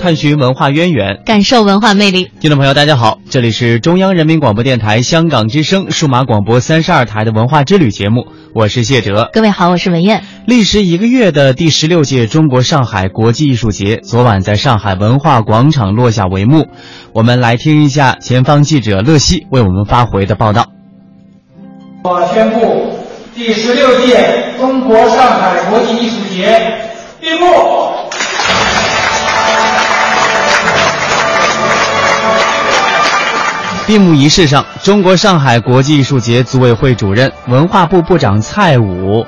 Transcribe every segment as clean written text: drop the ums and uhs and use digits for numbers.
探寻文化渊源，感受文化魅力。听众朋友大家好，这里是中央人民广播电台香港之声数码广播32台的文化之旅节目，我是谢哲。各位好，我是文燕。历时一个月的第16届中国上海国际艺术节昨晚在上海文化广场落下帷幕，我们来听一下前方记者乐西为我们发回的报道。我宣布第16届中国上海国际艺术节闭幕。闭幕仪式上，中国上海国际艺术节组委会主任、文化部部长蔡武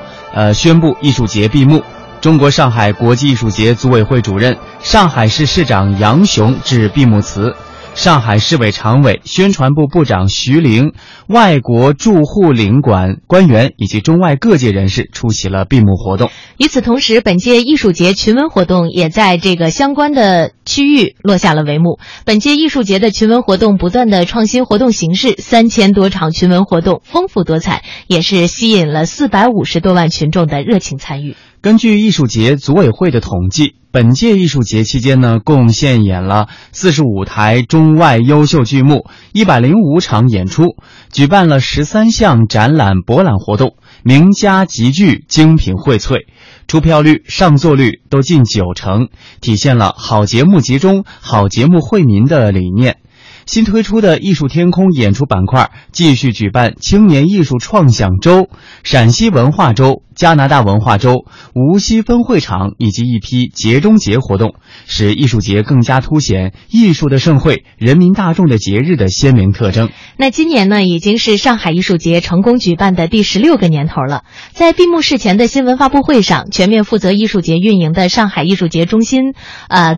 宣布艺术节闭幕。中国上海国际艺术节组委会主任、上海市市长杨雄致闭幕词，上海市委常委、宣传部部长徐凌、外国驻沪领馆官员以及中外各界人士出席了闭幕活动。与此同时，本届艺术节群文活动也在这个相关的区域落下了帷幕。本届艺术节的群文活动不断的创新活动形式，3000多场群文活动丰富多彩，也是吸引了450多万群众的热情参与。根据艺术节组委会的统计，本届艺术节期间呢，共现演了45台中外优秀剧目，105场演出，举办了13项展览博览活动，名家集聚，精品荟萃，出票率、上座率都近90%，体现了好节目集中、好节目惠民的理念。新推出的艺术天空演出板块继续举办青年艺术创想周、陕西文化周、加拿大文化周、无锡分会场以及一批节中节活动，使艺术节更加凸显艺术的盛会、人民大众的节日的鲜明特征。那今年呢，已经是上海艺术节成功举办的第16个年头了。在闭幕式前的新闻发布会上，全面负责艺术节运营的上海艺术节中心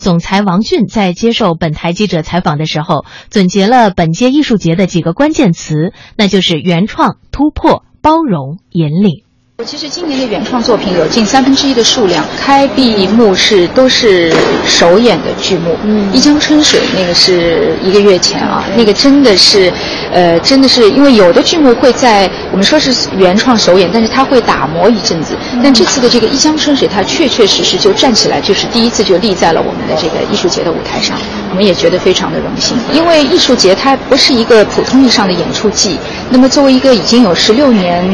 总裁王俊在接受本台记者采访的时候总结了本届艺术节的几个关键词，那就是原创、突破、包容、引领。其实今年的原创作品有近1/3的数量，开闭幕式都是首演的剧目，《一江春水》那个是1个月前啊，那个真的是因为有的剧目会在我们说是原创首演，但是它会打磨一阵子，但这次的这个《一江春水》它确确实实就站起来，就是第一次就立在了我们的这个艺术节的舞台上，我们也觉得非常的荣幸。因为艺术节它不是一个普通意义上的演出季，那么作为一个已经有16年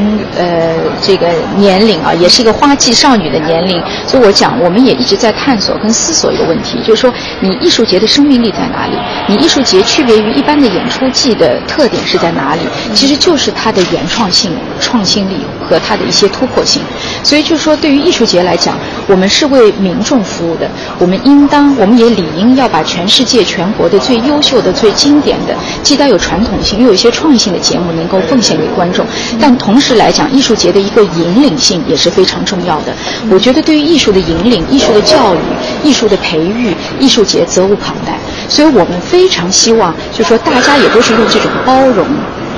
这个年龄啊，也是一个花季少女的年龄，所以我讲我们也一直在探索跟思索一个问题，就是说你艺术节的生命力在哪里，你艺术节区别于一般的演出季的特点是在哪里，其实就是它的原创性、创新力和它的一些突破性。所以就是说对于艺术节来讲，我们是为民众服务的，我们也理应要把全世界全国的最优秀的、最经典的，既带有传统性又有一些创新的节目能够奉献给观众，但同时来讲艺术节的一个引领性也是非常重要的。我觉得对于艺术的引领、艺术的教育、艺术的培育，艺术节责无旁贷。所以我们非常希望就是说大家也都是用这种包容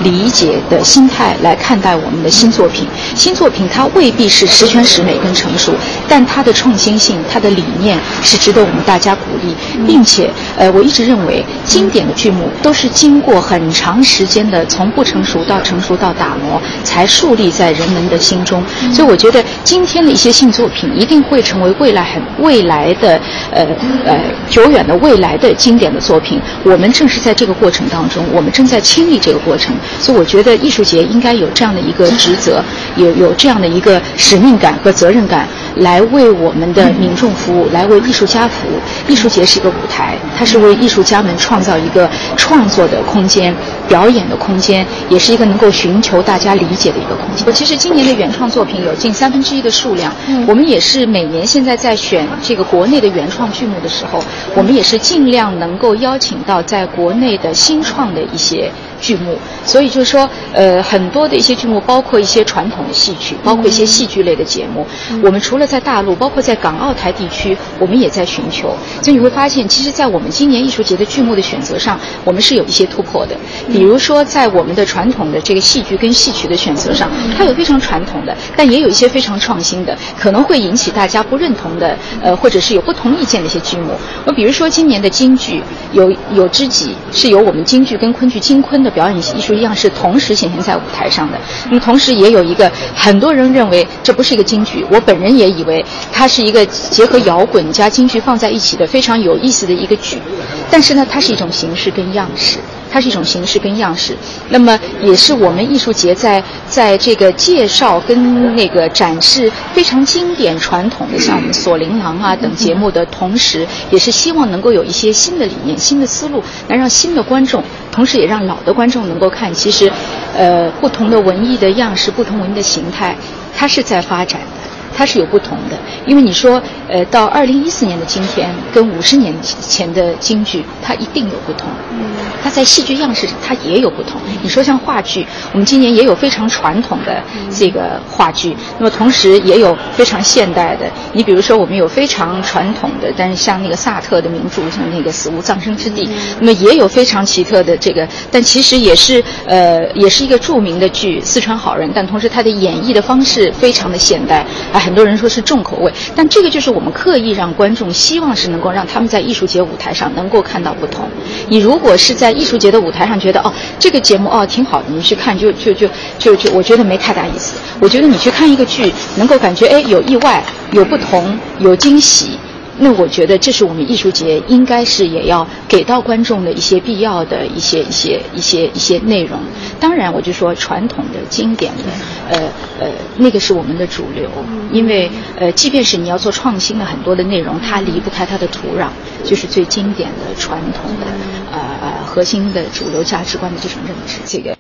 理解的心态来看待我们的新作品。新作品它未必是十全十美跟成熟，但它的创新性、它的理念是值得我们大家鼓励，并且我一直认为经典的剧目都是经过很长时间的从不成熟到成熟到打磨才树立在人们的心中。所以我觉得今天的一些新作品一定会成为未来的久远的未来的经典的作品，我们正是在这个过程当中，我们正在亲历这个过程。所以我觉得艺术节应该有这样的一个职责，有这样的一个使命感和责任感，来为我们的民众服务，来为艺术家服务。艺术节是一个舞台，它是为艺术家们创造一个创作的空间、表演的空间，也是一个能够寻求大家理解的一个空间。其实今年的原创作品有近1/3的数量，我们也是每年现在在选这个国内的原创剧目的时候，我们也是尽量能够邀请到在国内的新创的一些剧目，所以就是说，很多的一些剧目，包括一些传统的戏曲，包括一些戏剧类的节目，我们除了在大陆，包括在港澳台地区，我们也在寻求。所以你会发现，其实，在我们今年艺术节的剧目的选择上，我们是有一些突破的。比如说，在我们的传统的这个戏剧跟戏曲的选择上，它有非常传统的，但也有一些非常创新的，可能会引起大家不认同的，或者是有不同意见的一些剧目。我比如说，今年的京剧有知己，是由我们京剧跟昆剧京昆的表演艺术样式同时显现在舞台上的。那么同时也有一个很多人认为这不是一个京剧，我本人也以为它是一个结合摇滚加京剧放在一起的非常有意思的一个剧，但是呢，它是一种形式跟样式。那么也是我们艺术节在这个介绍跟那个展示非常经典传统的，像我们锁麟囊啊等节目的同时，也是希望能够有一些新的理念、新的思路，能让新的观众，同时也让老的观众能够看，其实，不同的文艺的样式、不同文艺的形态，它是在发展的。它是有不同的，因为你说，到2014年的今天，跟50年前的京剧，它一定有不同。它在戏剧样式上，它也有不同。你说像话剧，我们今年也有非常传统的这个话剧，那么同时也有非常现代的。你比如说，我们有非常传统的，但是像那个萨特的名著，像那个《死无葬身之地》，那么也有非常奇特的这个，但其实也是一个著名的剧《四川好人》，但同时它的演绎的方式非常的现代。很多人说是重口味，但这个就是我们刻意让观众，希望是能够让他们在艺术节舞台上能够看到不同。你如果是在艺术节的舞台上觉得，哦，这个节目哦挺好的，你去看就我觉得没太大意思。我觉得你去看一个剧，能够感觉有意外、有不同、有惊喜。那我觉得这是我们艺术节应该是也要给到观众的一些必要的一些内容。当然，我就说传统的、经典的，那个是我们的主流。因为即便是你要做创新的很多的内容，它离不开它的土壤，就是最经典的、传统的、核心的主流价值观的这种认知。这个。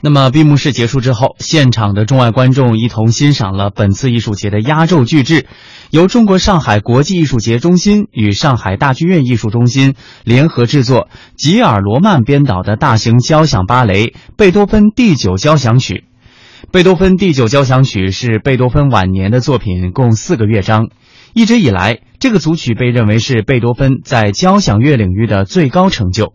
那么闭幕式结束之后，现场的中外观众一同欣赏了本次艺术节的压轴巨制，由中国上海国际艺术节中心与上海大剧院艺术中心联合制作，吉尔·罗曼编导的大型交响芭蕾《贝多芬第九交响曲》。贝多芬第九交响曲是贝多芬晚年的作品，共4个乐章。一直以来，这个组曲被认为是贝多芬在交响乐领域的最高成就。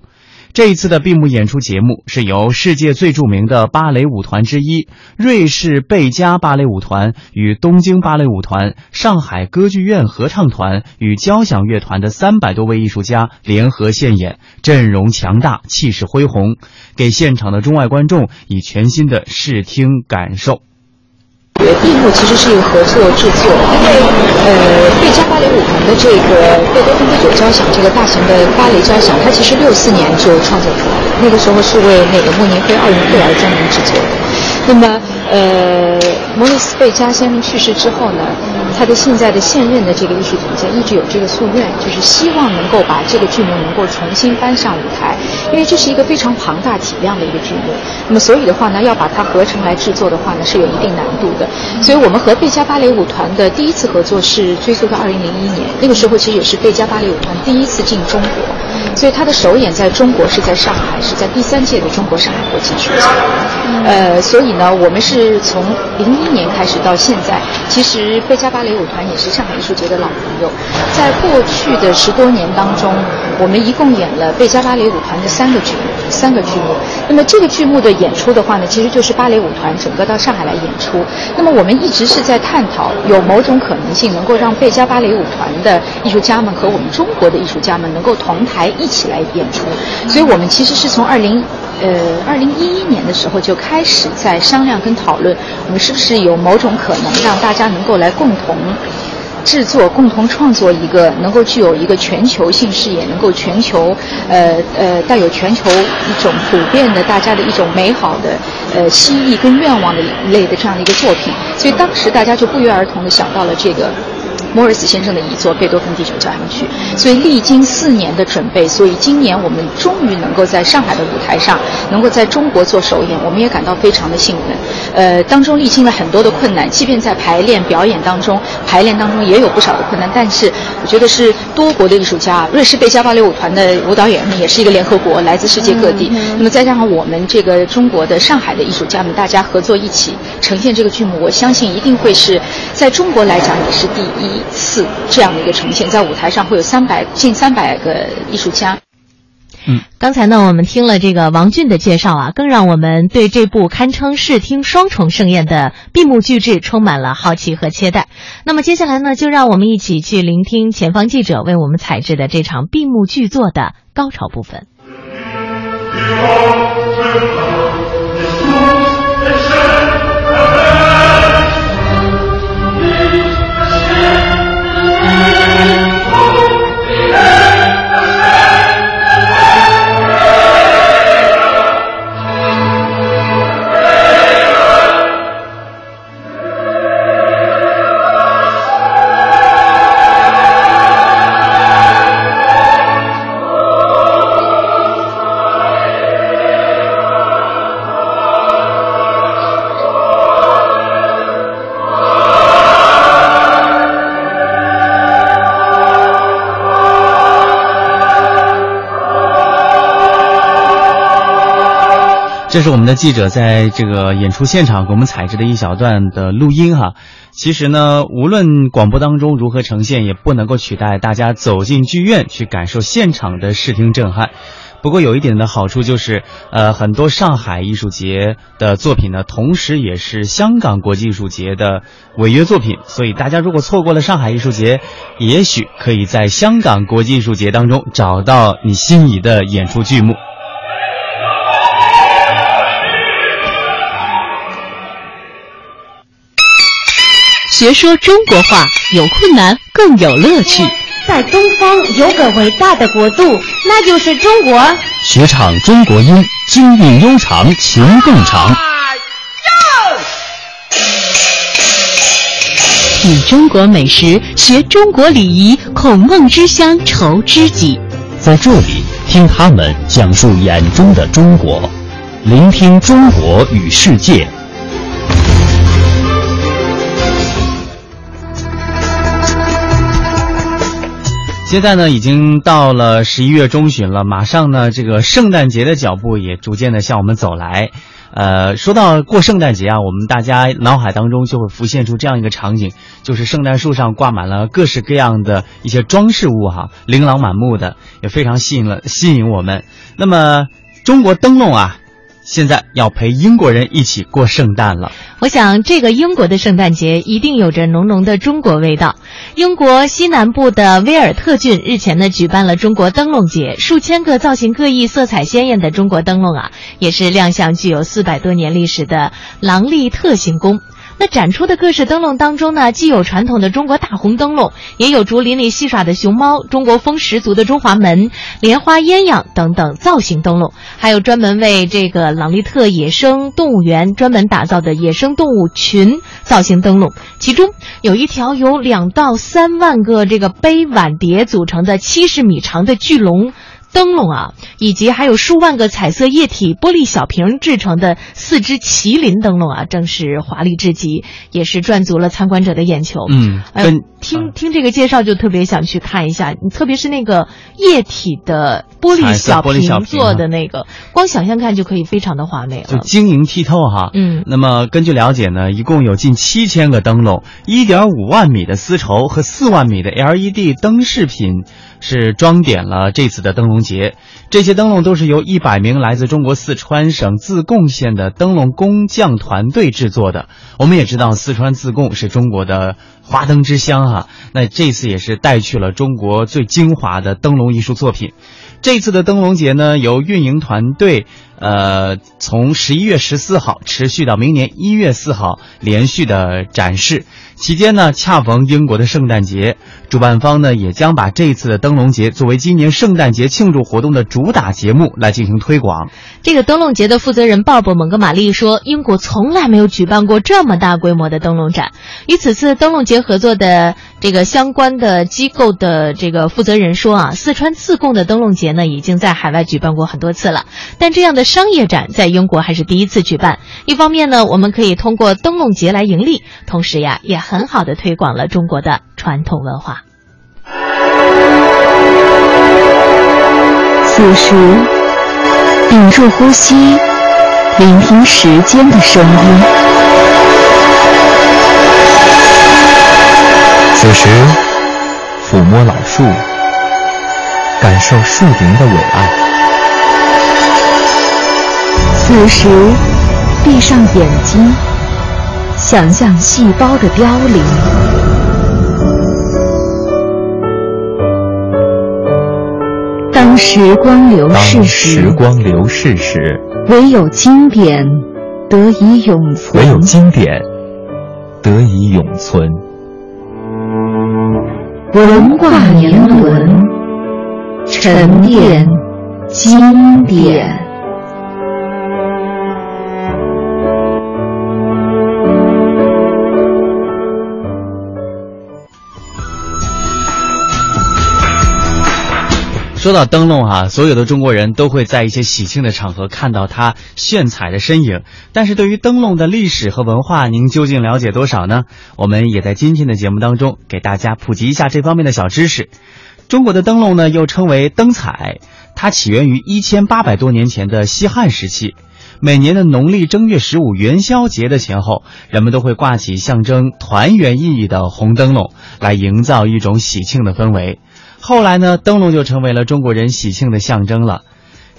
这一次的闭幕演出节目是由世界最著名的芭蕾舞团之一瑞士贝加芭蕾舞团与东京芭蕾舞团、上海歌剧院合唱团与交响乐团的300多位艺术家联合献演，阵容强大，气势恢宏，给现场的中外观众以全新的视听感受。闭幕其实是一个合作制作，因为贝加芭蕾舞团的这个贝多芬第九交响这个大型的芭蕾交响，它其实64年就创作出来，那个时候是为那个慕尼黑奥运会而专门制作的。那么莫里斯贝加先生去世之后呢，他的现在的现任的这个艺术总监一直有这个夙愿，就是希望能够把这个剧目能够重新搬上舞台，因为这是一个非常庞大体量的一个剧目。那么所以的话呢，要把它合成来制作的话呢，是有一定难度的。所以我们和贝加芭蕾舞团的第一次合作是追溯到2001年，那个时候其实也是贝加芭蕾舞团第一次进中国，所以他的首演在中国是在上海，是在第3届的中国上海国际艺术节。所以呢，我们是从2001年开始到现在，其实贝加芭蕾舞团也是上海艺术节的老朋友。在过去的10多年当中，我们一共演了贝加芭蕾舞团的3个剧目。那么这个剧目的演出的话呢，其实就是芭蕾舞团整个到上海来演出。那么我们一直是在探讨有某种可能性能够让贝加芭蕾舞团的艺术家们和我们中国的艺术家们能够同台一起来演出。所以我们其实是从2011年的时候就开始在商量跟讨论，我们是不是有某种可能让大家能够来共同制作、共同创作一个能够具有一个全球性视野，能够全球带有全球一种普遍的大家的一种美好的希冀跟愿望的一类的这样的一个作品。所以当时大家就不约而同的想到了这个莫里斯先生的遗作《贝多芬第9交响曲》。所以历经4年的准备，所以今年我们终于能够在上海的舞台上，能够在中国做首演，我们也感到非常的兴奋。当中历经了很多的困难，即便在排练当中也有不少的困难，但是我觉得是多国的艺术家，瑞士贝加芭蕾舞团的舞蹈演员们也是一个联合国，来自世界各地。那么再加上我们这个中国的上海的艺术家们，大家合作一起呈现这个剧目，我相信一定会是在中国来讲也是第一次这样的一个呈现，在舞台上会有近300个艺术家。刚才呢，我们听了这个王俊的介绍啊，更让我们对这部堪称视听双重盛宴的闭幕巨制充满了好奇和期待。那么接下来呢，就让我们一起去聆听前方记者为我们采制的这场闭幕巨作的高潮部分。这是我们的记者在这个演出现场给我们采制的一小段的录音哈。其实呢，无论广播当中如何呈现，也不能够取代大家走进剧院去感受现场的视听震撼。不过有一点的好处就是，很多上海艺术节的作品呢，同时也是香港国际艺术节的违约作品，所以大家如果错过了上海艺术节，也许可以在香港国际艺术节当中找到你心仪的演出剧目。学说中国话，有困难更有乐趣。在东方有个伟大的国度，那就是中国。学唱中国音，京韵悠长，情更长。品中国美食，学中国礼仪，孔孟之乡愁知己。在这里听他们讲述眼中的中国，聆听中国与世界。现在呢，已经到了11月中旬了，马上呢，这个圣诞节的脚步也逐渐的向我们走来。说到过圣诞节啊，我们大家脑海当中就会浮现出这样一个场景，就是圣诞树上挂满了各式各样的一些装饰物哈，琳琅满目的，也非常吸引我们。那么，中国灯笼啊，现在要陪英国人一起过圣诞了。我想这个英国的圣诞节一定有着浓浓的中国味道。英国西南部的威尔特郡日前呢举办了中国灯笼节，数千个造型各异、色彩鲜艳的中国灯笼啊，也是亮相具有400多年历史的朗利特行宫。那展出的各式灯笼当中呢，既有传统的中国大红灯笼，也有竹林里戏耍的熊猫、中国风十足的中华门、莲花鸳鸯等等造型灯笼，还有专门为这个朗利特野生动物园专门打造的野生动物群造型灯笼，其中有一条由2到3万个这个杯碗碟组成的70米长的巨龙灯笼啊，以及还有数万个彩色液体玻璃小瓶制成的4只麒麟灯笼啊，正是华丽至极，也是赚足了参观者的眼球。听这个介绍就特别想去看一下，特别是那个液体的玻璃小瓶做的那个，光想象看就可以非常的华美了，就晶莹剔透哈。那么根据了解呢，一共有近7000个灯笼，1.5万米的丝绸和4万米的 LED 灯饰品是装点了这次的灯笼节。这些灯笼都是由100名来自中国四川省自贡县的灯笼工匠团队制作的。我们也知道四川自贡是中国的花灯之乡哈，那这次也是带去了中国最精华的灯笼艺术作品。这次的灯笼节呢，由运营团队从11月14号持续到明年1月4号连续的展示。期间呢，恰逢英国的圣诞节，主办方呢也将把这次的灯笼节作为今年圣诞节庆祝活动的主打节目来进行推广。这个灯笼节的负责人鲍勃·蒙哥马利说，英国从来没有举办过这么大规模的灯笼展，与此次灯笼节协合作的这个相关的机构的这个负责人说啊，四川自贡的灯笼节呢已经在海外举办过很多次了，但这样的商业展在英国还是第一次举办。一方面呢，我们可以通过灯笼节来盈利，同时呀也很好的推广了中国的传统文化。此时屏住呼吸，聆听时间的声音。此时抚摸老树，感受树林的伟岸。此时闭上眼睛，想象细胞的凋零。当时光流逝时，唯有经典得以永存。文化年轮沉淀经典。说到灯笼啊，所有的中国人都会在一些喜庆的场合看到它炫彩的身影，但是对于灯笼的历史和文化，您究竟了解多少呢？我们也在今天的节目当中给大家普及一下这方面的小知识。中国的灯笼呢，又称为灯彩，它起源于1800多年前的西汉时期。每年的农历正月15元宵节的前后，人们都会挂起象征团圆意义的红灯笼，来营造一种喜庆的氛围。后来呢，灯笼就成为了中国人喜庆的象征了。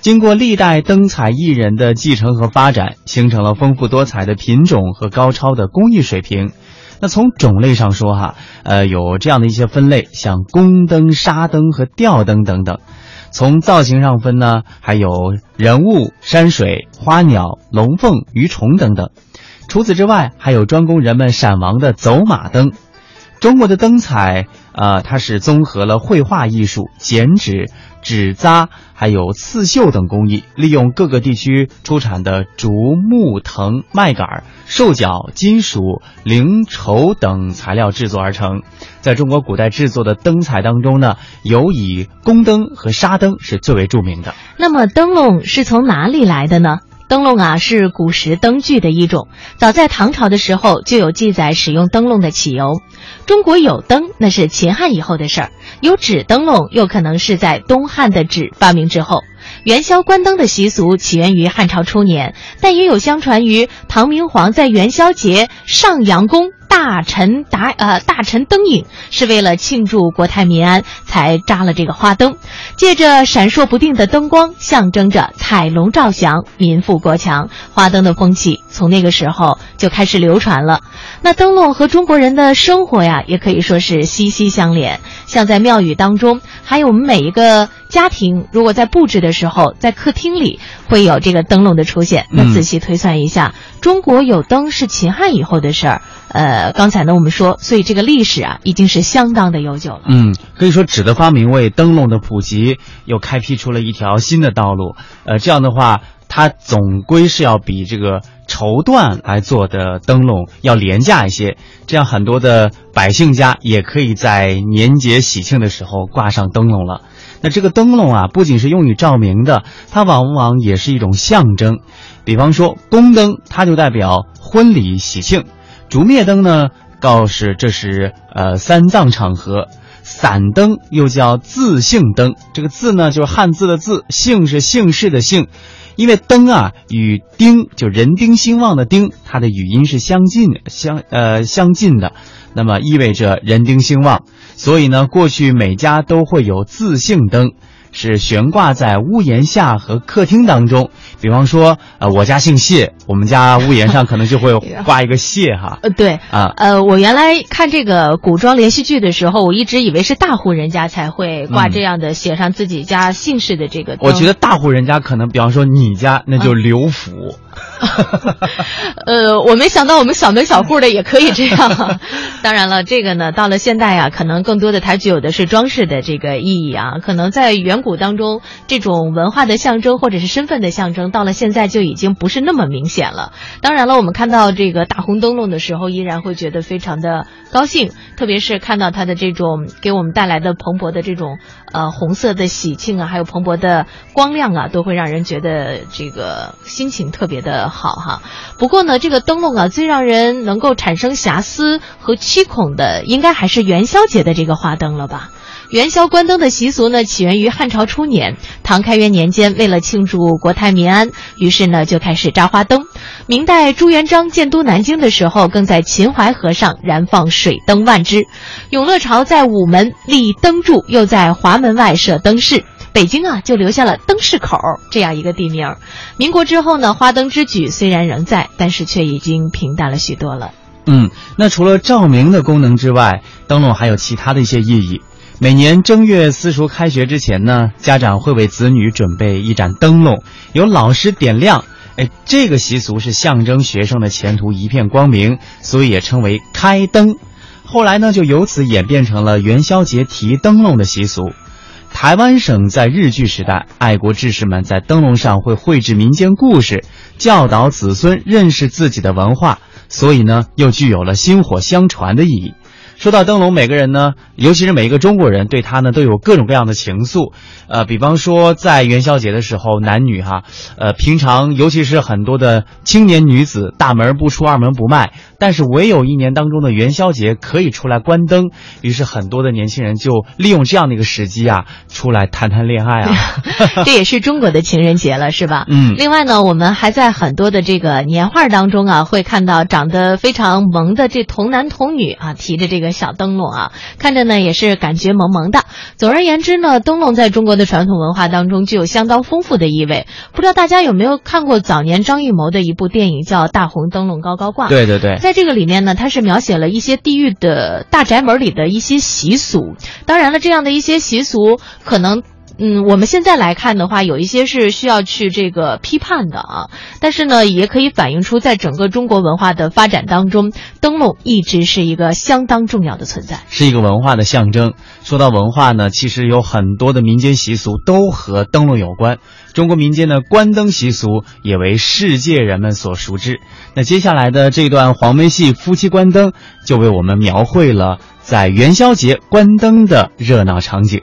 经过历代灯彩艺人的继承和发展，形成了丰富多彩的品种和高超的工艺水平。那从种类上说有这样的一些分类，像宫灯、纱灯和吊灯等等。从造型上分呢，还有人物、山水、花鸟、龙凤、鱼虫等等。除此之外，还有专供人们赏玩的走马灯。中国的灯彩它是综合了绘画艺术、剪纸、纸扎还有刺绣等工艺，利用各个地区出产的竹、木、藤、麦秆、兽角、金属、灵绸等材料制作而成。在中国古代制作的灯彩当中呢，尤以宫灯和纱灯是最为著名的。那么灯笼是从哪里来的呢？灯笼啊是古时灯具的一种，早在唐朝的时候就有记载使用灯笼的起由。中国有灯那是秦汉以后的事儿，有纸灯笼又可能是在东汉的纸发明之后。元宵观灯的习俗起源于汉朝初年，但也有相传于唐明皇在元宵节上阳宫大臣灯影，是为了庆祝国泰民安才扎了这个花灯，借着闪烁不定的灯光象征着彩龙照祥，民富国强。花灯的风气从那个时候就开始流传了。那灯笼和中国人的生活呀也可以说是息息相连，像在庙宇当中，还有我们每一个家庭如果在布置的时候，在客厅里会有这个灯笼的出现。那仔细推算一下，中国有灯是秦汉以后的事儿。刚才呢我们说，所以这个历史啊已经是相当的悠久了。可以说纸的发明为灯笼的普及又开辟出了一条新的道路。这样的话，它总归是要比这个绸缎来做的灯笼要廉价一些，这样很多的百姓家也可以在年节喜庆的时候挂上灯笼了。那这个灯笼啊不仅是用于照明的，它往往也是一种象征。比方说宫灯，它就代表婚礼喜庆，竹篾灯呢告示这是三藏场合，伞灯又叫字姓灯，这个字呢就是汉字的字，姓是姓氏的姓。因为灯啊与丁就人丁兴旺的丁，它的语音是相近的，那么意味着人丁兴旺，所以呢过去每家都会有字姓灯，是悬挂在屋檐下和客厅当中。比方说我家姓谢，我们家屋檐上可能就会挂一个谢哈。对啊，我原来看这个古装连续剧的时候，我一直以为是大户人家才会挂这样的写上自己家姓氏的这个灯。我觉得大户人家可能比方说你家那就刘府。我没想到我们小门小户的也可以这样。当然了，这个呢到了现代啊，可能更多的它具有的是装饰的这个意义啊，可能在原古当中这种文化的象征或者是身份的象征，到了现在就已经不是那么明显了。当然了，我们看到这个大红灯笼的时候，依然会觉得非常的高兴，特别是看到它的这种给我们带来的蓬勃的这种红色的喜庆啊，还有蓬勃的光亮啊，都会让人觉得这个心情特别的好哈。不过呢，这个灯笼啊，最让人能够产生遐思和期恐的，应该还是元宵节的这个花灯了吧。元宵观灯的习俗呢，起源于汉朝初年，唐开元年间，为了庆祝国泰民安，于是呢就开始扎花灯。明代朱元璋建都南京的时候，更在秦淮河上燃放水灯万只。永乐朝在午门立灯柱，又在华门外设灯市。北京啊，就留下了灯市口这样一个地名。民国之后呢，花灯之举虽然仍在，但是却已经平淡了许多了。那除了照明的功能之外，灯笼还有其他的一些意义。每年正月私塾开学之前呢，家长会为子女准备一盏灯笼，由老师点亮。这个习俗是象征学生的前途一片光明，所以也称为开灯。后来呢，就由此演变成了元宵节提灯笼的习俗。台湾省在日据时代，爱国志士们在灯笼上会绘制民间故事，教导子孙认识自己的文化，所以呢，又具有了薪火相传的意义。说到灯笼，每个人呢，尤其是每一个中国人，对它呢都有各种各样的情愫。比方说在元宵节的时候，男女平常尤其是很多的青年女子，大门不出二门不迈，但是唯有一年当中的元宵节可以出来观灯，于是很多的年轻人就利用这样的一个时机啊，出来谈谈恋爱啊。这也是中国的情人节了，是吧？另外呢，我们还在很多的这个年画当中啊，会看到长得非常萌的这童男童女啊，提着这个小灯笼啊，看着呢也是感觉萌萌的。总而言之呢，灯笼在中国的传统文化当中具有相当丰富的意味。不知道大家有没有看过早年张艺谋的一部电影叫《大红灯笼高高挂》？对对对，在这个里面呢，它是描写了一些地域的大宅门里的一些习俗。当然了，这样的一些习俗可能我们现在来看的话，有一些是需要去这个批判的啊，但是呢，也可以反映出在整个中国文化的发展当中，灯笼一直是一个相当重要的存在，是一个文化的象征。说到文化呢，其实有很多的民间习俗都和灯笼有关。中国民间的观灯习俗也为世界人们所熟知。那接下来的这段黄梅戏夫妻观灯，就为我们描绘了在元宵节观灯的热闹场景。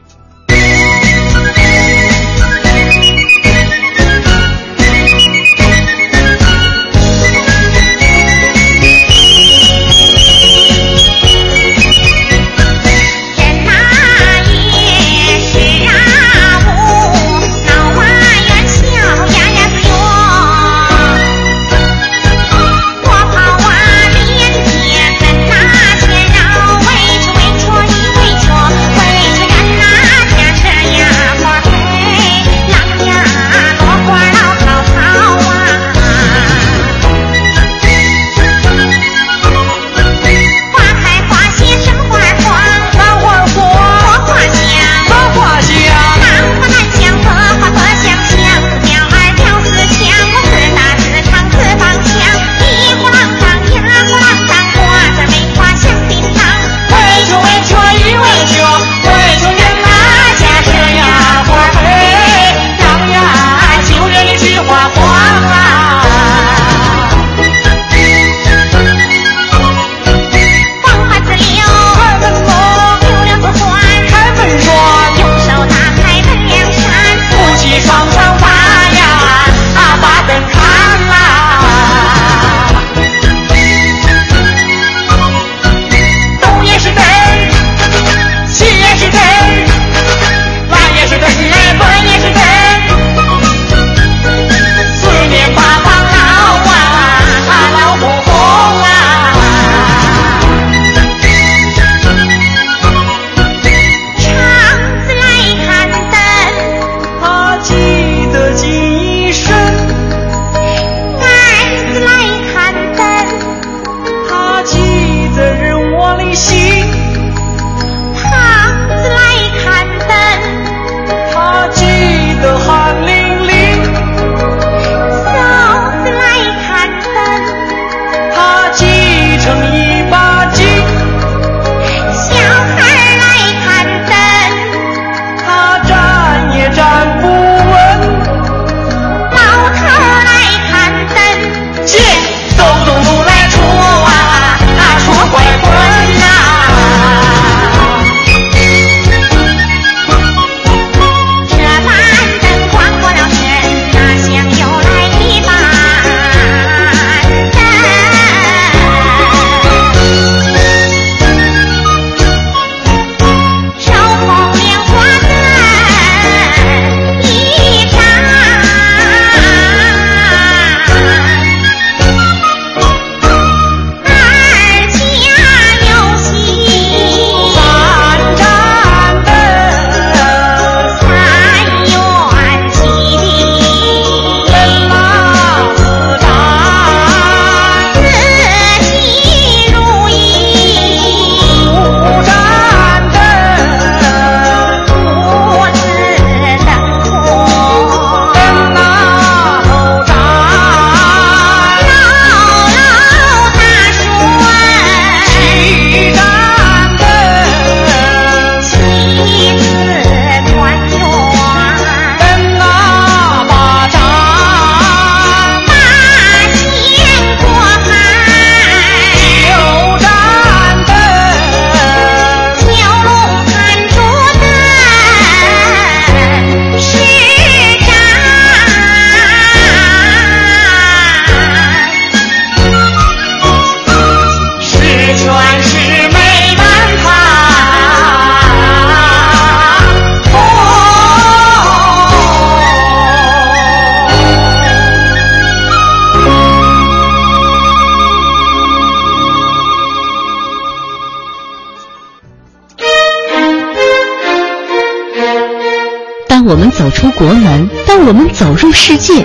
走出国门，当我们走入世界，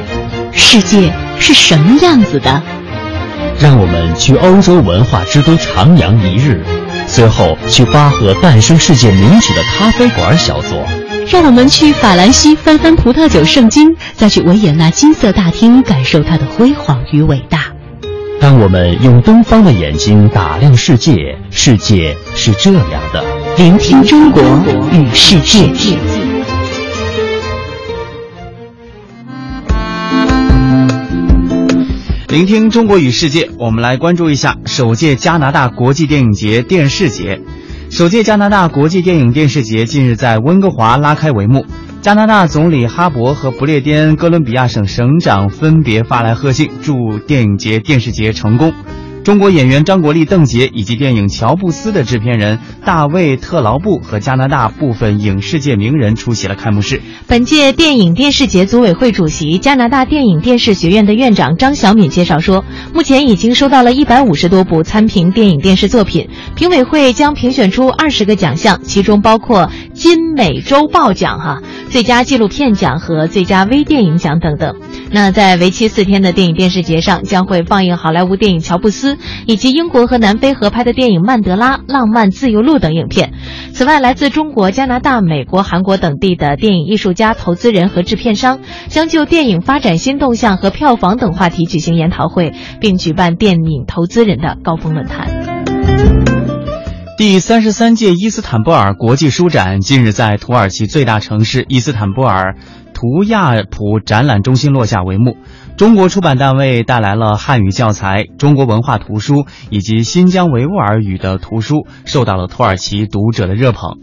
世界是什么样子的？让我们去欧洲文化之都徜徉一日，随后去巴赫诞生世界名曲的咖啡馆小坐。让我们去法兰西翻翻葡萄酒圣经，再去维也纳金色大厅感受它的辉煌与伟大。当我们用东方的眼睛打量世界，世界是这样的。聆听中国与世界。聆听中国与世界，我们来关注一下首届加拿大国际电影节电视节。首届加拿大国际电影电视节近日在温哥华拉开帷幕，加拿大总理哈伯和不列颠哥伦比亚省省长分别发来贺信，祝电影节电视节成功。中国演员张国立、邓婕以及电影《乔布斯》的制片人大卫·特劳布和加拿大部分影视界名人出席了开幕式。本届电影电视节组委会主席、加拿大电影电视学院的院长张晓敏介绍说，目前已经收到了150多部参评电影电视作品，评委会将评选出20个奖项，其中包括金美洲豹奖最佳纪录片奖和最佳微电影奖等等。那在为期4天的电影电视节上，将会放映好莱坞电影《乔布斯》以及英国和南非合拍的电影《曼德拉》《浪漫自由路》等影片。此外，来自中国、加拿大、美国、韩国等地的电影艺术家、投资人和制片商将就电影发展新动向和票房等话题举行研讨会，并举办电影投资人的高峰论坛。第33届伊斯坦布尔国际书展近日在土耳其最大城市伊斯坦布尔图亚普展览中心落下帷幕。中国出版单位带来了汉语教材、中国文化图书以及新疆维吾尔语的图书，受到了土耳其读者的热捧。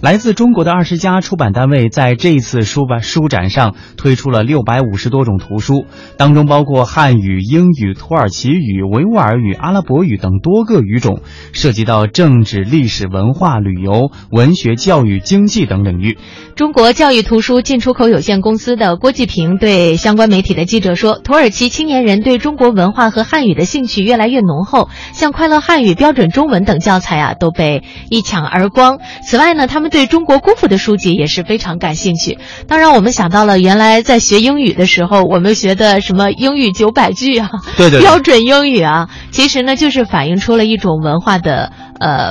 来自中国的20家出版单位在这一次书展上推出了650多种图书，当中包括汉语、英语、土耳其语、维吾尔语、阿拉伯语等多个语种，涉及到政治、历史、文化、旅游、文学、教育、经济等领域。中国教育图书进出口有限公司的郭继平对相关媒体的记者说，土耳其青年人对中国文化和汉语的兴趣越来越浓厚，像快乐汉语、标准中文等教材都被一抢而光。此外呢，他们对中国姑父的书籍也是非常感兴趣。当然我们想到了原来在学英语的时候，我们学的什么英语900句对标准英语其实呢就是反映出了一种文化的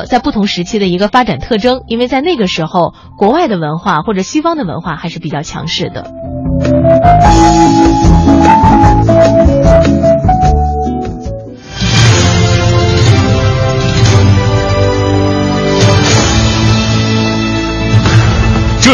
在不同时期的一个发展特征，因为在那个时候国外的文化或者西方的文化还是比较强势的。这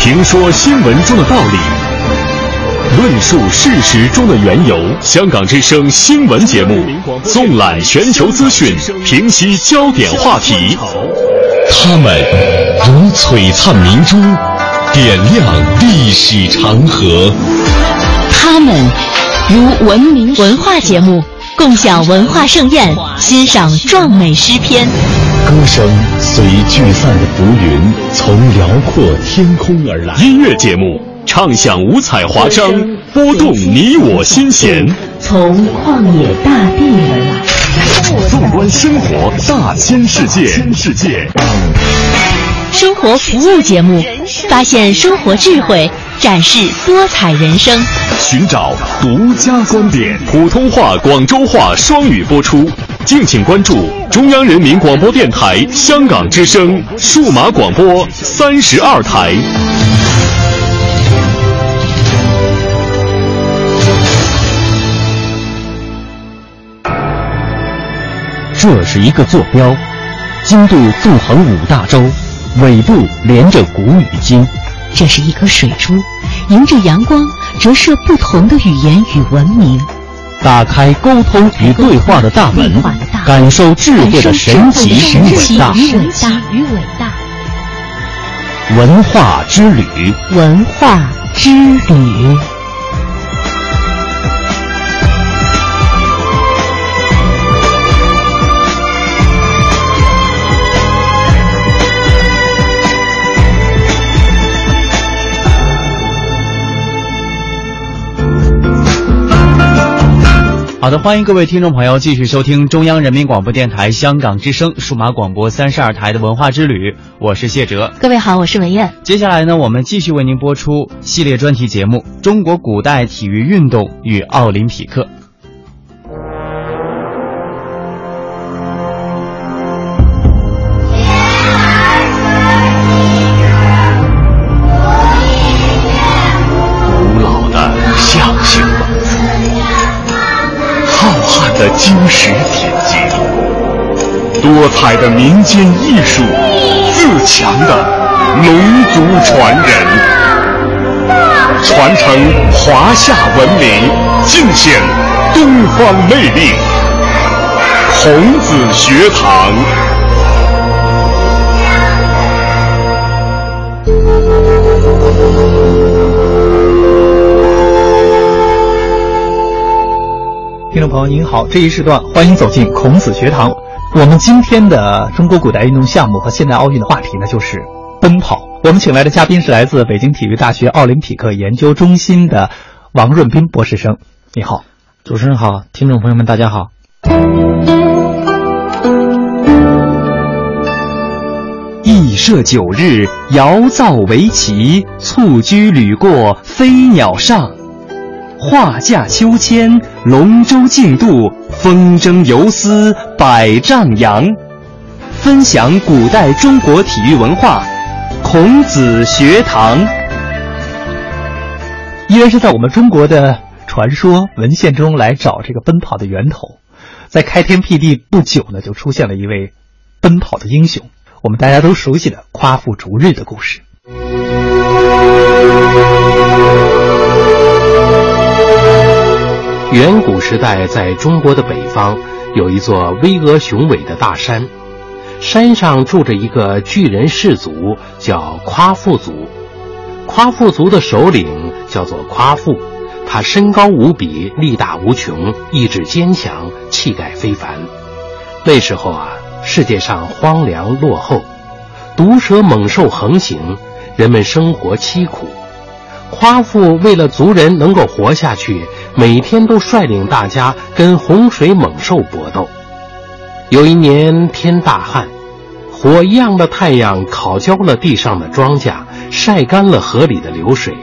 评说新闻中的道理，论述事实中的缘由。香港之声新闻节目纵览全球资讯，评析焦点话题，他们如璀璨明珠，点亮历史长河，他们如文明文化节目，共享文化盛宴，欣赏壮美诗篇。歌声随聚散的浮云从辽阔天空而来，音乐节目唱响五彩华章，拨动你我心弦，从旷野大地而来，纵观生活大千世界。生活服务节目发现生活智慧，展示多彩人生，寻找独家观点。普通话、广州话双语播出，敬请关注中央人民广播电台香港之声数码广播32台。这是一个坐标，经度纵横5大洲，尾部连着古与今。这是一颗水珠，迎着阳光折射不同的语言与文明，打开沟通与对话的大门，感受智慧的神奇与伟大。文化之旅，文化之旅。好的，欢迎各位听众朋友继续收听中央人民广播电台香港之声数码广播32台的文化之旅，我是谢哲。各位好，我是文燕。接下来呢，我们继续为您播出系列专题节目《中国古代体育运动与奥林匹克》。的金石典籍，多彩的民间艺术，自强的龙族传人，传承华夏文明，尽显东方魅力。孔子学堂，听众朋友您好，这一时段欢迎走进孔子学堂。我们今天的中国古代运动项目和现代奥运的话题呢，就是奔跑。我们请来的嘉宾是来自北京体育大学奥林匹克研究中心的王润斌博士生。你好。主持人好，听众朋友们大家好。羿射九日，尧造围棋，蹴鞠屡过，飞鸟上。画驾秋千，龙舟竞渡，风筝游丝，百丈扬。分享古代中国体育文化，孔子学堂。依然是在我们中国的传说文献中来找这个奔跑的源头。在开天辟地不久呢，就出现了一位奔跑的英雄，我们大家都熟悉的夸父逐日的故事。远古时代，在中国的北方有一座巍峨雄伟的大山，山上住着一个巨人氏族，叫夸父族。夸父族的首领叫做夸父，他身高无比，力大无穷，意志坚强，气概非凡。那时候啊，世界上荒凉落后，毒蛇猛兽横行，人们生活凄苦。夸父为了族人能够活下去，每天都率领大家跟洪水猛兽搏斗。有一年天大旱，火一样的太阳烤焦了地上的庄稼，晒干了河里的流水，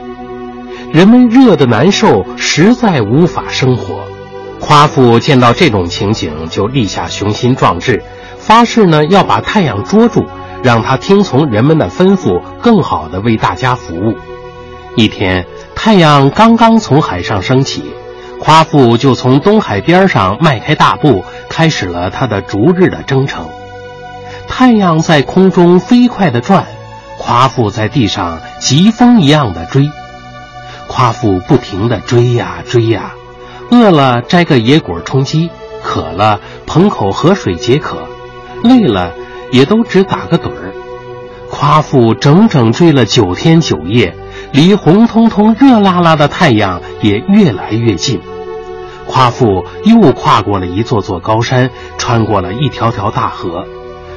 人们热得难受，实在无法生活。夸父见到这种情景，就立下雄心壮志，发誓呢要把太阳捉住，让他听从人们的吩咐，更好地为大家服务。一天，太阳刚刚从海上升起，夸父就从东海边上迈开大步，开始了他的逐日的征程。太阳在空中飞快地转，夸父在地上疾风一样地追。夸父不停地追呀追呀，饿了摘个野果充饥，渴了捧口河水解渴，累了也都只打个盹儿。夸父整整追了9天9夜，离红彤彤热辣辣的太阳也越来越近。夸父又跨过了一座座高山，穿过了一条条大河，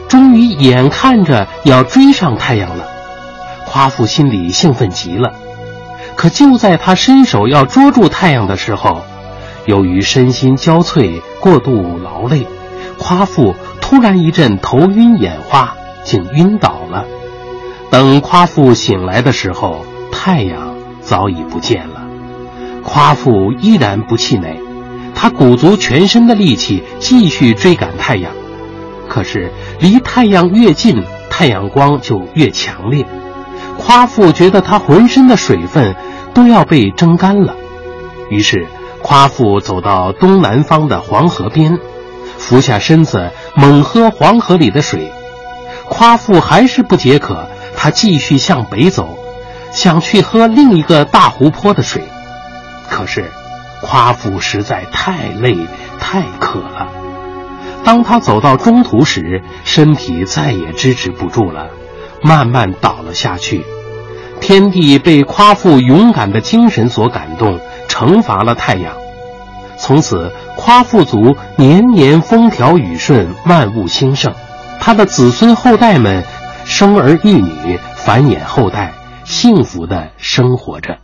终于眼看着要追上太阳了。夸父心里兴奋极了，可就在他伸手要捉住太阳的时候，由于身心交瘁，过度劳累，夸父突然一阵头晕眼花，竟晕倒了。等夸父醒来的时候，太阳早已不见了。夸父依然不气馁，他鼓足全身的力气继续追赶太阳。可是离太阳越近，太阳光就越强烈，夸父觉得他浑身的水分都要被蒸干了。于是夸父走到东南方的黄河边，俯下身子猛喝黄河里的水。夸父还是不解渴，他继续向北走，想去喝另一个大湖泊的水。可是夸父实在太累太渴了，当他走到中途时，身体再也支持不住了，慢慢倒了下去。天帝被夸父勇敢的精神所感动，惩罚了太阳。从此，夸父族年年风调雨顺，万物兴盛。他的子孙后代们生儿育女，繁衍后代，幸福地生活着。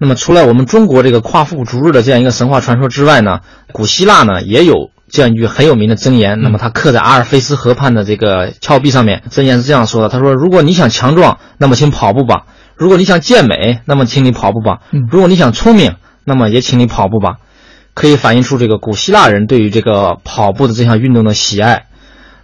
那么，除了我们中国这个夸父逐日的这样一个神话传说之外呢，古希腊呢也有这样一句很有名的箴言。那么它刻在阿尔菲斯河畔的这个峭壁上面。箴言是这样说的：他说，如果你想强壮，那么请跑步吧；如果你想健美，那么请你跑步吧；如果你想聪明，那么也请你跑步吧。可以反映出这个古希腊人对于这个跑步的这项运动的喜爱。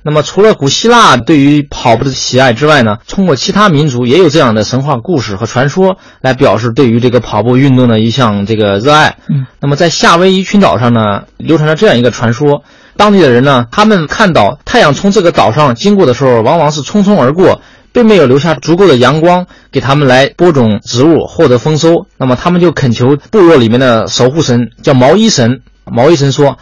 那么除了古希腊对于跑步的喜爱之外呢，通过其他民族也有这样的神话故事和传说来表示对于这个跑步运动的一项这个热爱。那么在夏威夷群岛上呢，流传着这样一个传说，当地的人呢，他们看到太阳从这个岛上经过的时候，往往是匆匆而过，并没有留下足够的阳光给他们来播种植物获得丰收。那么他们就恳求部落里面的守护神叫毛衣神。毛衣神说，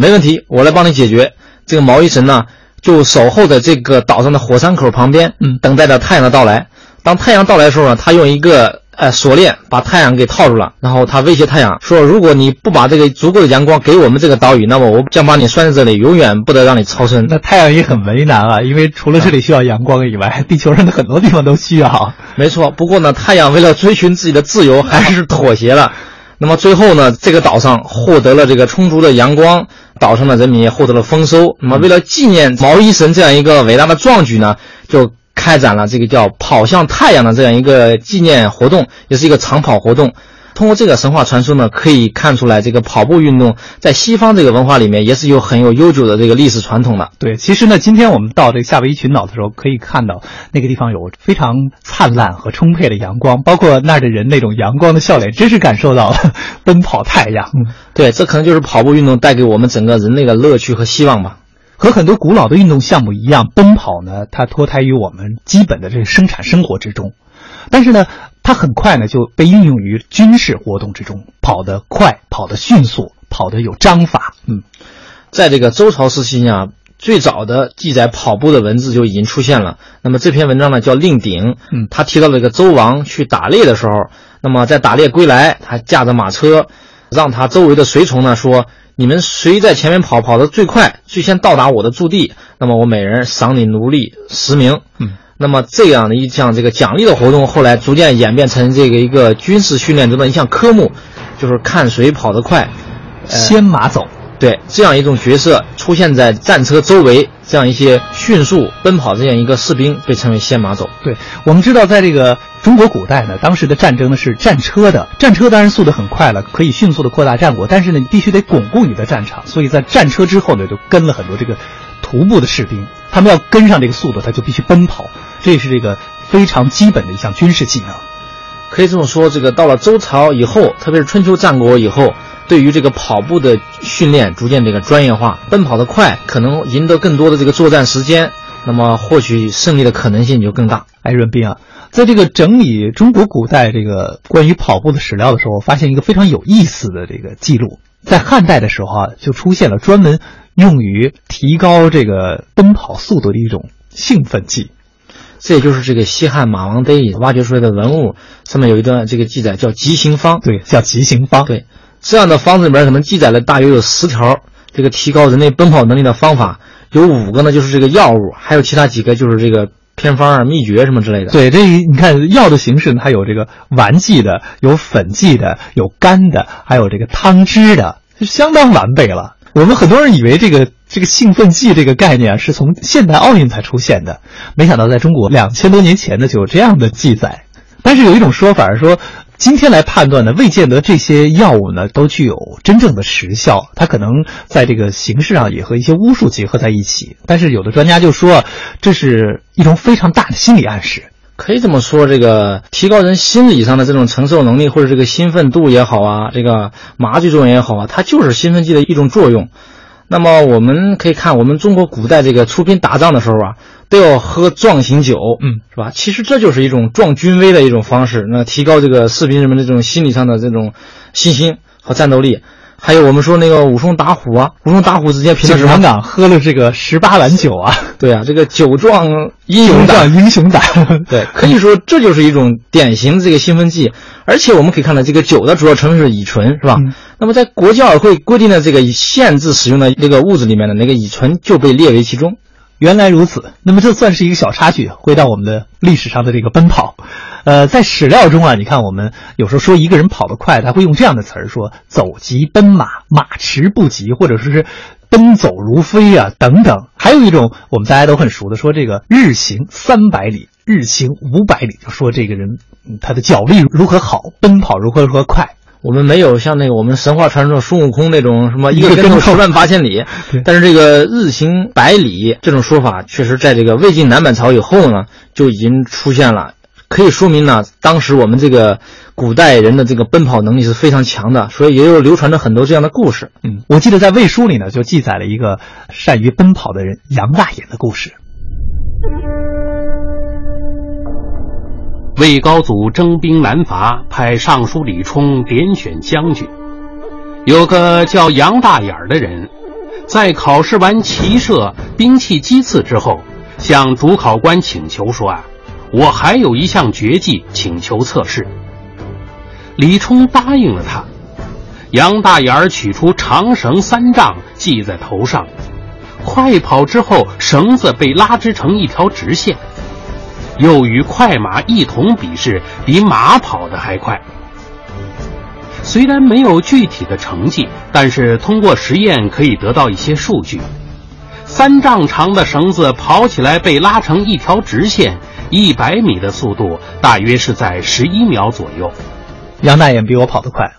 没问题，我来帮你解决。这个毛衣神呢，就守候在这个岛上的火山口旁边，等待着太阳的到来。当太阳到来的时候呢，他用一个锁链把太阳给套住了，然后他威胁太阳说，如果你不把这个足够的阳光给我们这个岛屿，那么我将把你拴在这里，永远不得让你超生。那太阳也很为难啊，因为除了这里需要阳光以外，地球上的很多地方都需要。没错，不过呢，太阳为了追寻自己的自由，还是妥协了。那么最后呢，这个岛上获得了这个充足的阳光，岛上的人民也获得了丰收。那么为了纪念毛衣神这样一个伟大的壮举呢，就开展了这个叫跑向太阳的这样一个纪念活动，也是一个长跑活动。通过这个神话传说呢，可以看出来这个跑步运动在西方这个文化里面也是有很有悠久的这个历史传统的。对，其实呢，今天我们到这个夏威夷群岛的时候，可以看到那个地方有非常灿烂和充沛的阳光，包括那儿的人那种阳光的笑脸，真是感受到了奔跑太阳。对，这可能就是跑步运动带给我们整个人类的乐趣和希望吧。和很多古老的运动项目一样，奔跑呢，它脱胎于我们基本的这个生产生活之中，但是呢，它很快呢就被应用于军事活动之中，跑得快，跑得迅速，跑得有章法。在这个周朝时期啊，最早的记载跑步的文字就已经出现了。那么这篇文章呢叫《令鼎》，他提到了一个周王去打猎的时候，那么在打猎归来，他驾着马车，让他周围的随从呢说，你们谁在前面跑，跑得最快，最先到达我的驻地，那么我每人赏你奴隶10名。那么这样的一项这个奖励的活动，后来逐渐演变成这个一个军事训练中的一项科目，就是看谁跑得快，先马走。对，这样一种角色出现在战车周围，这样一些迅速奔跑这样一个士兵被称为先马走。对，我们知道在这个中国古代呢，当时的战争呢是战车当然速度很快了，可以迅速的扩大战果，但是呢，你必须得巩固你的战场，所以在战车之后呢，就跟了很多这个徒步的士兵，他们要跟上这个速度，他就必须奔跑，这也是这个非常基本的一项军事技能。可以这么说，这个到了周朝以后，特别是春秋战国以后，对于这个跑步的训练逐渐这个专业化，奔跑得快可能赢得更多的这个作战时间，那么获取胜利的可能性就更大。润斌啊，在这个整理中国古代这个关于跑步的史料的时候，发现一个非常有意思的这个记录，在汉代的时候啊，就出现了专门用于提高这个奔跑速度的一种兴奋剂。这也就是这个西汉马王堆挖掘出来的文物，上面有一段这个记载叫急行方。对，叫急行方。对，这样的方子里面可能记载了大约有10条这个提高人类奔跑能力的方法，有5个呢就是这个药物，还有其他几个就是这个偏方啊、秘诀什么之类的。对，这你看药的形式，它有这个丸剂的，有粉剂的，有干的，还有这个汤汁的，就相当完备了。我们很多人以为这个兴奋剂这个概念是从现代奥运才出现的，没想到在中国2000多年前呢就有这样的记载。但是有一种说法说，今天来判断呢，未见得这些药物呢都具有真正的实效，它可能在这个形式上也和一些巫术结合在一起。但是有的专家就说，这是一种非常大的心理暗示。可以这么说，这个提高人心理上的这种承受能力，或者这个兴奋度也好啊，这个麻醉作用也好啊，它就是兴奋剂的一种作用。那么我们可以看，我们中国古代这个出兵打仗的时候啊，都要喝壮行酒，是吧？其实这就是一种壮军威的一种方式，那提高这个士兵人们这种心理上的这种信心和战斗力。还有我们说那个武松打虎啊，武松打虎直接凭着什么？警察党喝了这个18碗酒啊！对啊，这个酒壮英雄胆，英雄胆。对，可以说这就是一种典型的这个兴奋剂。而且我们可以看到，这个酒的主要成分是乙醇，是吧？那么在国际奥委会规定的这个限制使用的这个物质里面的那个乙醇就被列为其中。原来如此，那么这算是一个小插曲，回到我们的历史上的这个奔跑。在史料中啊，你看我们有时候说一个人跑得快，他会用这样的词儿说走疾奔马，马驰不及，或者说是奔走如飞啊等等。还有一种我们大家都很熟的说这个日行300里，日行500里，就说这个人他的脚力如何好，奔跑如何快。我们没有像那个我们神话传说的孙悟空那种什么一个跟头10万8千里，但是这个日行100里这种说法确实在这个魏晋南北朝以后呢就已经出现了，可以说明呢当时我们这个古代人的这个奔跑能力是非常强的，所以也有流传着很多这样的故事。我记得在《魏书》里呢就记载了一个善于奔跑的人杨大眼的故事。魏高祖征兵南伐，派尚书李冲连选将军。有个叫杨大眼的人，在考试完骑射、兵器机刺之后，向主考官请求说啊，我还有一项绝技，请求测试。李冲答应了他。杨大眼取出长绳3丈系在头上，快跑之后，绳子被拉织成一条直线。又与快马一同比试，比马跑得还快。虽然没有具体的成绩，但是通过实验可以得到一些数据。3丈长的绳子跑起来被拉成一条直线，100米的速度大约是在11秒左右。杨大眼比我跑得快，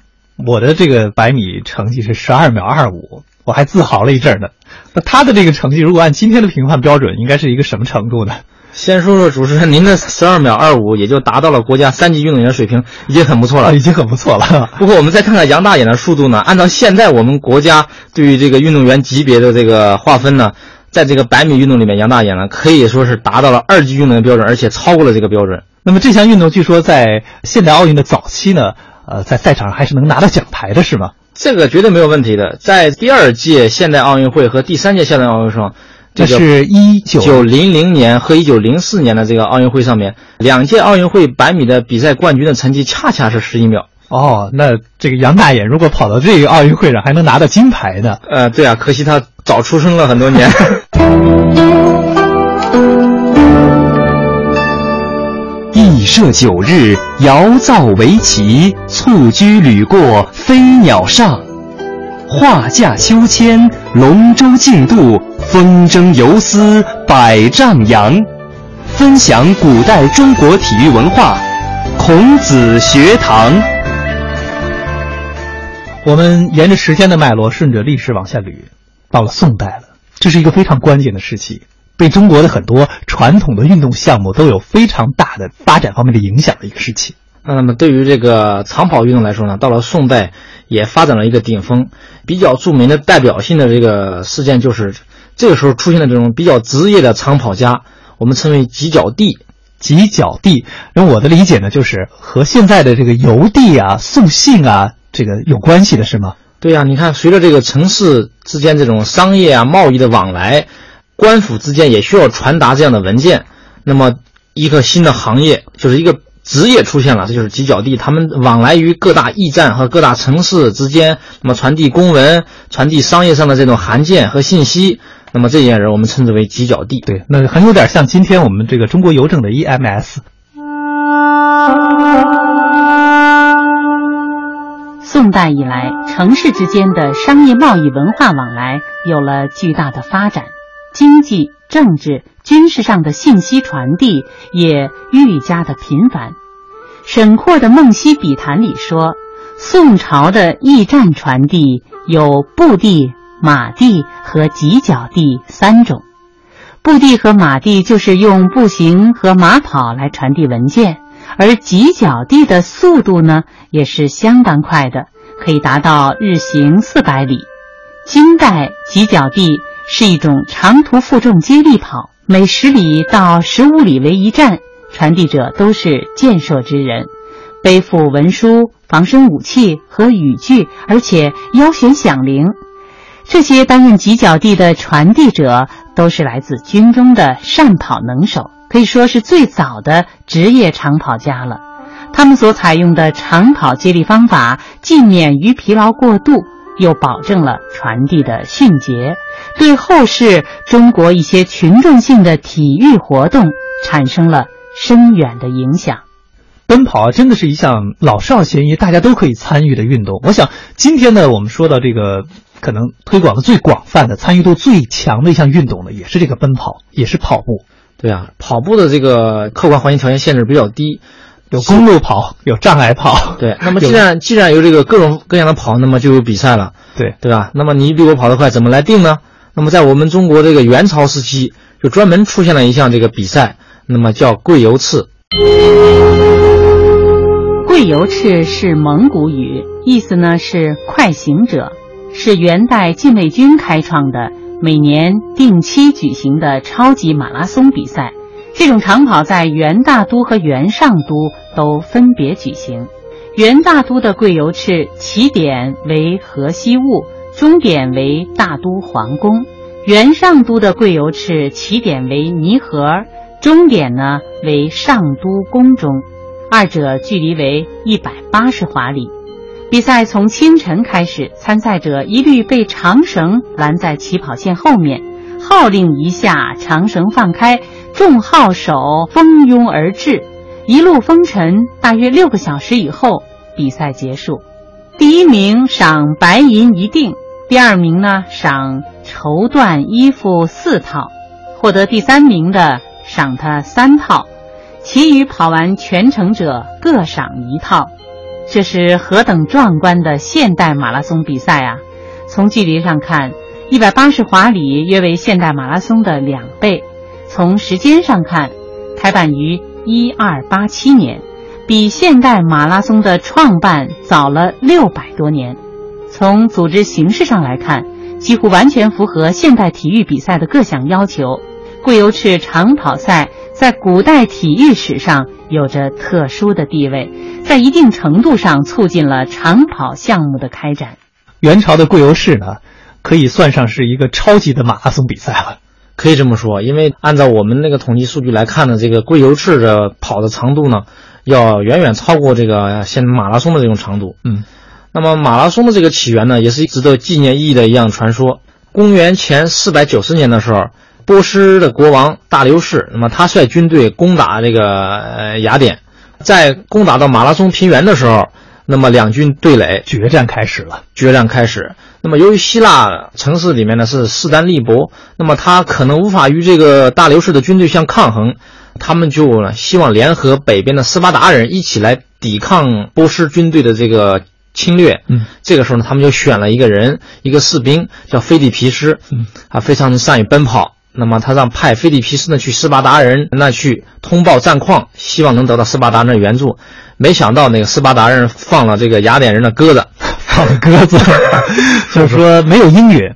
我的这个100米成绩是12秒25，我还自豪了一阵呢。那他的这个成绩如果按今天的评判标准应该是一个什么程度呢？先说说主持人，您的12秒25也就达到了国家3级运动员水平，已经很不错了，已经很不错了。不过我们再看看杨大眼的速度呢，按照现在我们国家对于这个运动员级别的这个划分呢，在这个100米运动里面，杨大眼呢可以说是达到了2级运动的标准，而且超过了这个标准。那么这项运动据说在现代奥运的早期呢，在赛场上还是能拿到奖牌的，是吗？这个绝对没有问题的。在第2届现代奥运会和第3届现代奥运上，这是1900年和1904年的这个奥运会上面，2届奥运会100米的比赛冠军的成绩恰恰是11秒。哦，那这个杨大眼如果跑到这个奥运会上还能拿到金牌呢？对啊，可惜他早出生了很多年。羿射九日，尧造围棋，蹴鞠履过，飞鸟上。画驾修迁，龙舟竞渡，风筝游丝，百丈扬。分享古代中国体育文化，孔子学堂。我们沿着时间的脉络，顺着历史往下捋，到了宋代了，这是一个非常关键的时期，对中国的很多传统的运动项目都有非常大的发展方面的影响的一个时期。那么对于这个长跑运动来说呢，到了宋代也发展了一个顶峰。比较著名的代表性的这个事件就是这个时候出现的这种比较职业的长跑家，我们称为几脚帝。几脚帝，用我的理解呢，就是和现在的这个邮递啊、送信啊这个有关系的，是吗？对啊，你看随着这个城市之间这种商业啊、贸易的往来，官府之间也需要传达这样的文件，那么一个新的行业，就是一个职业出现了，这就是几脚帝。他们往来于各大驿站和各大城市之间，那么传递公文，传递商业上的这种函件和信息，那么这些人我们称之为几脚帝。对，那很有点像今天我们这个中国邮政的 EMS。 宋代以来，城市之间的商业贸易文化往来有了巨大的发展，经济、政治、军事上的信息传递也愈加的频繁。沈括的《梦溪笔谈》里说，宋朝的驿站传递有步递、马递和几脚递3种。步递和马递就是用步行和马跑来传递文件，而几脚递的速度呢也是相当快的，可以达到日行400里。清代几脚递是一种长途负重接力跑，每10里到15里为一站，传递者都是健硕之人，背负文书、防身武器和语句，而且腰悬响铃。这些担任几脚地的传递者都是来自军中的善跑能手，可以说是最早的职业长跑家了。他们所采用的长跑接力方法，既免于疲劳过度，又保证了传递的迅捷，对后世中国一些群众性的体育活动产生了深远的影响。奔跑真的是一项老少咸宜、大家都可以参与的运动。我想今天呢，我们说到这个可能推广的最广泛的、参与度最强的一项运动呢，也是这个奔跑，也是跑步。对啊，跑步的这个客观环境条件限制比较低，有公路跑，有障碍跑。对，那么既然有这个各种各样的跑，那么就有比赛了。对，对吧？那么你比我跑得快，怎么来定呢？那么在我们中国这个元朝时期，就专门出现了一项这个比赛，那么叫跪油刺。跪油刺是蒙古语，意思呢是快行者，是元代禁卫军开创的，每年定期举行的超级马拉松比赛。这种长跑在元大都和元上都都分别举行。元大都的跪油刺起点为河西坞，终点为大都皇宫；元上都的跪油刺起点为泥河，终点呢为上都宫中，二者距离为180华里。比赛从清晨开始，参赛者一律被长绳拦在起跑线后面，号令一下，长绳放开，众号手蜂拥而至，一路风尘，大约6个小时以后，比赛结束。第一名赏白银1锭，第二名呢赏绸缎衣服4套，获得第三名的赏他3套，其余跑完全程者各赏1套。这是何等壮观的现代马拉松比赛啊！从距离上看，180华里约为现代马拉松的2倍。从时间上看，开办于1287年，比现代马拉松的创办早了600多年。从组织形式上来看，几乎完全符合现代体育比赛的各项要求。跪油刺长跑赛在古代体育史上有着特殊的地位，在一定程度上促进了长跑项目的开展。元朝的跪油刺呢，可以算上是一个超级的马拉松比赛了。可以这么说，因为按照我们那个统计数据来看呢，这个跪油刺的跑的长度呢，要远远超过这个现在马拉松的这种长度。那么马拉松的这个起源呢，也是值得纪念意义的一样传说。公元前490年的时候，波斯的国王大流士，那么他率军队攻打这个雅典，在攻打到马拉松平原的时候，那么两军对垒，决战开始了。那么由于希腊城市里面呢是势单力薄，那么他可能无法与这个大流士的军队相抗衡，他们就希望联合北边的斯巴达人一起来抵抗波斯军队的这个侵略。这个时候呢，他们就选了一个士兵叫菲利皮斯，他非常善于奔跑。那么他让派菲利皮斯呢去斯巴达人那去通报战况，希望能得到斯巴达人的援助。没想到那个斯巴达人放了这个雅典人的鸽子，就是说没有音乐。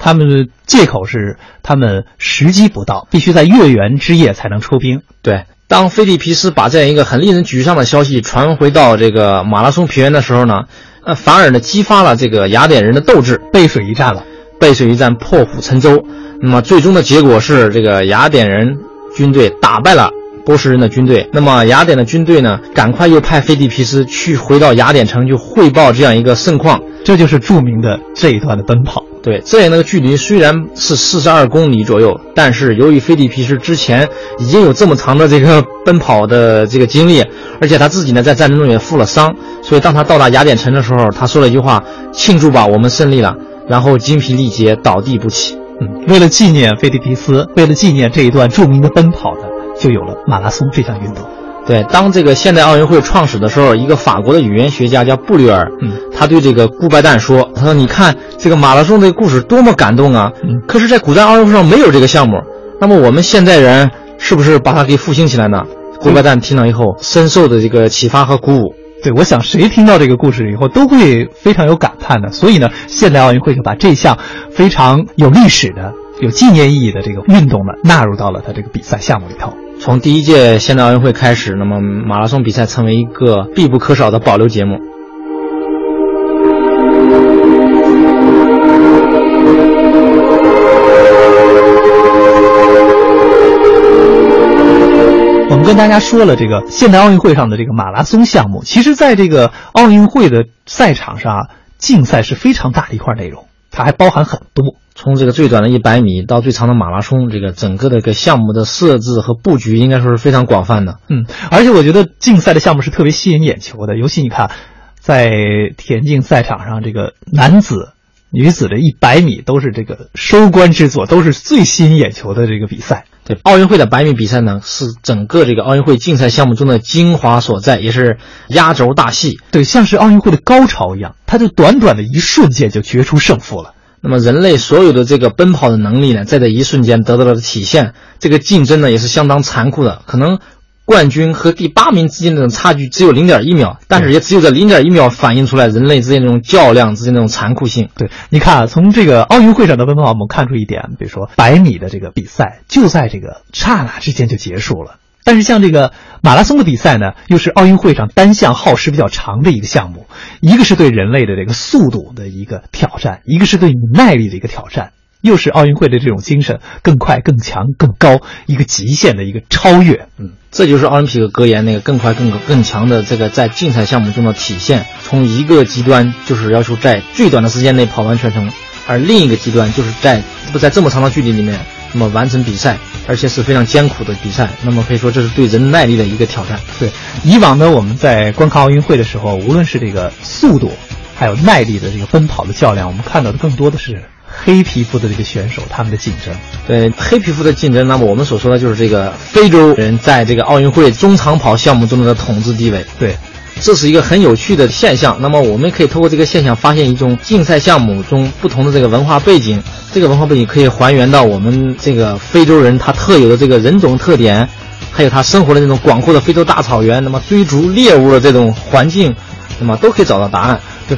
他们的借口是他们时机不到，必须在月圆之夜才能出兵。对，当菲利皮斯把这样一个很令人沮丧的消息传回到这个马拉松平原的时候呢，反而呢激发了这个雅典人的斗志，背水一战，破釜沉舟。那么最终的结果是，这个雅典人军队打败了波斯人的军队。那么雅典的军队呢，赶快又派菲利皮斯回到雅典城去汇报这样一个盛况。这就是著名的这一段的奔跑。对，这样的距离虽然是42公里左右，但是由于菲利皮斯之前已经有这么长的这个奔跑的这个经历，而且他自己呢在战争中也负了伤，所以当他到达雅典城的时候，他说了一句话：“庆祝吧，我们胜利了。”然后精疲力竭，倒地不起。为了纪念菲利皮斯，为了纪念这一段著名的奔跑呢，就有了马拉松这项运动。对，当这个现代奥运会创始的时候，一个法国的语言学家叫布吕尔，他对这个顾拜旦说，他说：“你看这个马拉松这个故事多么感动啊！可是在古代奥运会上没有这个项目，那么我们现代人是不是把它给复兴起来呢？”顾拜旦听到以后，深受的这个启发和鼓舞。对，我想谁听到这个故事以后都会非常有感叹的。所以呢，现代奥运会就把这项非常有历史的、有纪念意义的这个运动呢，纳入到了它这个比赛项目里头。从第一届现代奥运会开始，那么马拉松比赛成为一个必不可少的保留节目。我们跟大家说了这个现代奥运会上的这个马拉松项目，其实在这个奥运会的赛场上啊，竞赛是非常大的一块内容，它还包含很多，从这个最短的100米到最长的马拉松，这个整个的一个项目的设置和布局应该说是非常广泛的。而且我觉得竞赛的项目是特别吸引眼球的，尤其你看在田径赛场上，这个男子女子的100米都是这个收官之作，都是最吸引眼球的这个比赛。对，奥运会的百米比赛呢，是整个这个奥运会竞赛项目中的精华所在，也是压轴大戏。对，像是奥运会的高潮一样，它就短短的一瞬间就决出胜负了。那么人类所有的这个奔跑的能力呢，在这一瞬间得到了体现。这个竞争呢，也是相当残酷的，可能冠军和第八名之间的差距只有 0.1 秒，但是也只有这 0.1 秒反映出来人类之间那种较量之间那种残酷性。对，你看啊，从这个奥运会上的奔跑我们看出一点，比如说百米的这个比赛就在这个刹那之间就结束了，但是像这个马拉松的比赛呢，又是奥运会上单项耗时比较长的一个项目，一个是对人类的这个速度的一个挑战，一个是对你耐力的一个挑战，又是奥运会的这种精神，更快更强更高，一个极限的一个超越。这就是奥林匹克格言那个更快更强的这个在竞赛项目中的体现。从一个极端就是要求在最短的时间内跑完全程，而另一个极端就是在这么长的距离里面那么完成比赛，而且是非常艰苦的比赛，那么可以说这是对人耐力的一个挑战。对，以往呢我们在观看奥运会的时候，无论是这个速度还有耐力的这个奔跑的较量，我们看到的更多的是黑皮肤的这个选手他们的竞争。对，黑皮肤的竞争，那么我们所说的就是这个非洲人在这个奥运会中长跑项目中的统治地位。对，这是一个很有趣的现象。那么我们可以通过这个现象发现一种竞赛项目中不同的这个文化背景，这个文化背景可以还原到我们这个非洲人他特有的这个人种特点，还有他生活的那种广阔的非洲大草原，那么追逐猎物的这种环境，那么都可以找到答案。对，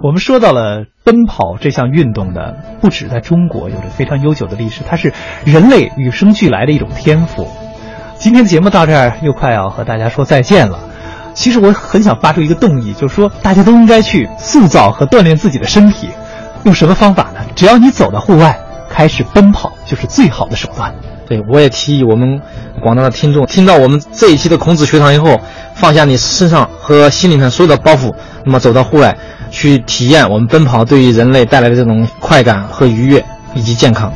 我们说到了奔跑这项运动呢，不止在中国有着非常悠久的历史，它是人类与生俱来的一种天赋。今天的节目到这儿又快要和大家说再见了。其实我很想发出一个动议，就是说大家都应该去塑造和锻炼自己的身体。用什么方法呢？只要你走到户外开始奔跑，就是最好的手段。对，我也提议我们广大的听众听到我们这一期的孔子学堂以后，放下你身上和心理上所有的包袱，那么走到户外去体验我们奔跑对于人类带来的这种快感和愉悦以及健康。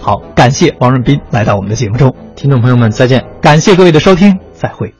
好，感谢王润斌来到我们的节目中。听众朋友们再见，感谢各位的收听，再会。